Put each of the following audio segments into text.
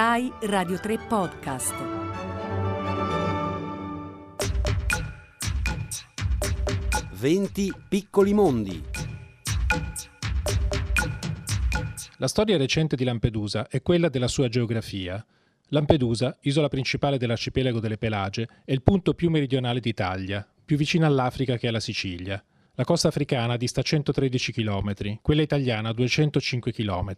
Rai Radio 3 Podcast. «20 piccoli mondi». La storia recente di Lampedusa è quella della sua geografia. Lampedusa, isola principale dell'arcipelago delle Pelagie, è il punto più meridionale d'Italia, più vicina all'Africa che alla Sicilia. La costa africana dista 113 km, quella italiana 205 km.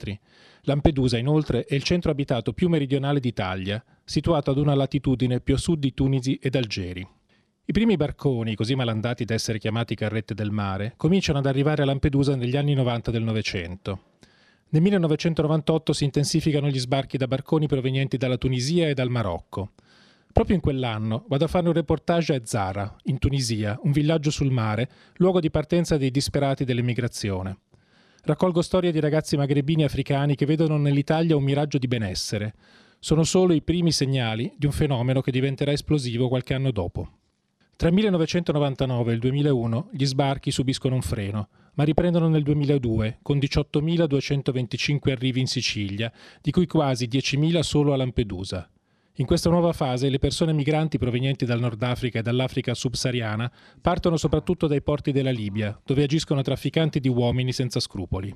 Lampedusa, inoltre, è il centro abitato più meridionale d'Italia, situato ad una latitudine più a sud di Tunisi ed Algeri. I primi barconi, così malandati da essere chiamati carrette del mare, cominciano ad arrivare a Lampedusa negli anni 90 del Novecento. Nel 1998 si intensificano gli sbarchi da barconi provenienti dalla Tunisia e dal Marocco. Proprio in quell'anno vado a fare un reportage a Zara, in Tunisia, un villaggio sul mare, luogo di partenza dei disperati dell'emigrazione. Raccolgo storie di ragazzi magrebini e africani che vedono nell'Italia un miraggio di benessere. Sono solo i primi segnali di un fenomeno che diventerà esplosivo qualche anno dopo. Tra il 1999 e il 2001 gli sbarchi subiscono un freno, ma riprendono nel 2002 con 18.225 arrivi in Sicilia, di cui quasi 10.000 solo a Lampedusa. In questa nuova fase le persone migranti provenienti dal Nord Africa e dall'Africa subsahariana partono soprattutto dai porti della Libia, dove agiscono trafficanti di uomini senza scrupoli.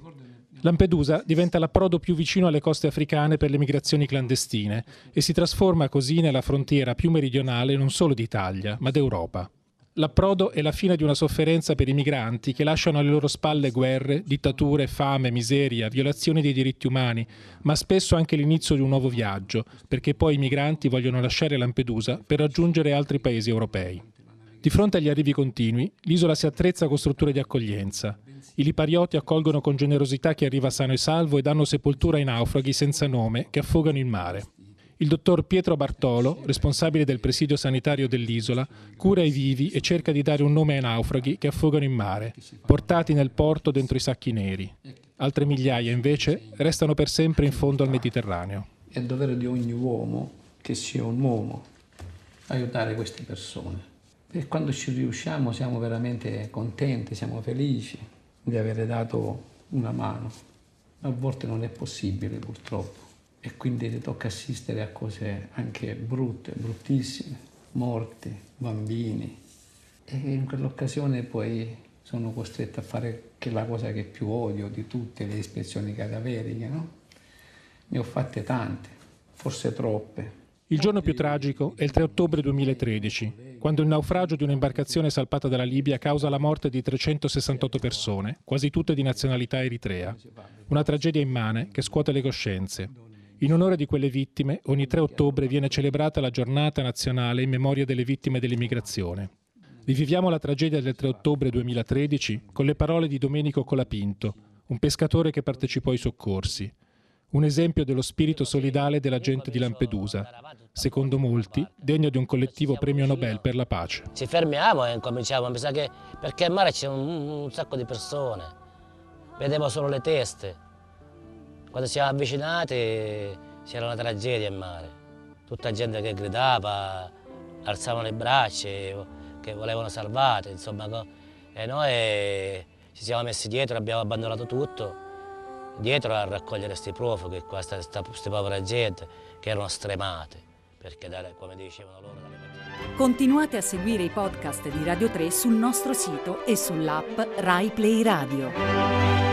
Lampedusa diventa l'approdo più vicino alle coste africane per le migrazioni clandestine e si trasforma così nella frontiera più meridionale non solo d'Italia, ma d'Europa. L'approdo è la fine di una sofferenza per i migranti che lasciano alle loro spalle guerre, dittature, fame, miseria, violazioni dei diritti umani, ma spesso anche l'inizio di un nuovo viaggio, perché poi i migranti vogliono lasciare Lampedusa per raggiungere altri paesi europei. Di fronte agli arrivi continui, l'isola si attrezza con strutture di accoglienza. I liparioti accolgono con generosità chi arriva sano e salvo e danno sepoltura ai naufraghi senza nome che affogano in mare. Il dottor Pietro Bartolo, responsabile del presidio sanitario dell'isola, cura i vivi e cerca di dare un nome ai naufraghi che affogano in mare, portati nel porto dentro i sacchi neri. Altre migliaia, invece, restano per sempre in fondo al Mediterraneo. È il dovere di ogni uomo, che sia un uomo, aiutare queste persone. E quando ci riusciamo siamo veramente contenti, siamo felici di avere dato una mano. A volte non è possibile, purtroppo. E quindi ti tocca assistere a cose anche brutte, bruttissime, morti, bambini. E in quell'occasione poi sono costretto a fare che la cosa che più odio di tutte le ispezioni cadaveriche, no? Ne ho fatte tante, forse troppe. Il giorno più tragico è il 3 ottobre 2013, quando il naufragio di un'imbarcazione salpata dalla Libia causa la morte di 368 persone, quasi tutte di nazionalità eritrea. Una tragedia immane che scuote le coscienze. In onore di quelle vittime, ogni 3 ottobre viene celebrata la giornata nazionale in memoria delle vittime dell'immigrazione. Riviviamo la tragedia del 3 ottobre 2013 con le parole di Domenico Colapinto, un pescatore che partecipò ai soccorsi. Un esempio dello spirito solidale della gente di Lampedusa, secondo molti degno di un collettivo premio Nobel per la pace. Ci fermiamo e cominciamo a pensare che perché in mare c'è un sacco di persone, vedevo solo le teste. Quando siamo avvicinati c'era una tragedia in mare, tutta gente che gridava, alzavano le braccia, che volevano salvate, insomma. E noi ci siamo messi dietro, abbiamo abbandonato tutto, dietro a raccogliere questi profughi, queste povere gente che erano stremate, perché come dicevano loro... Continuate a seguire i podcast di Radio 3 sul nostro sito e sull'app Rai Play Radio.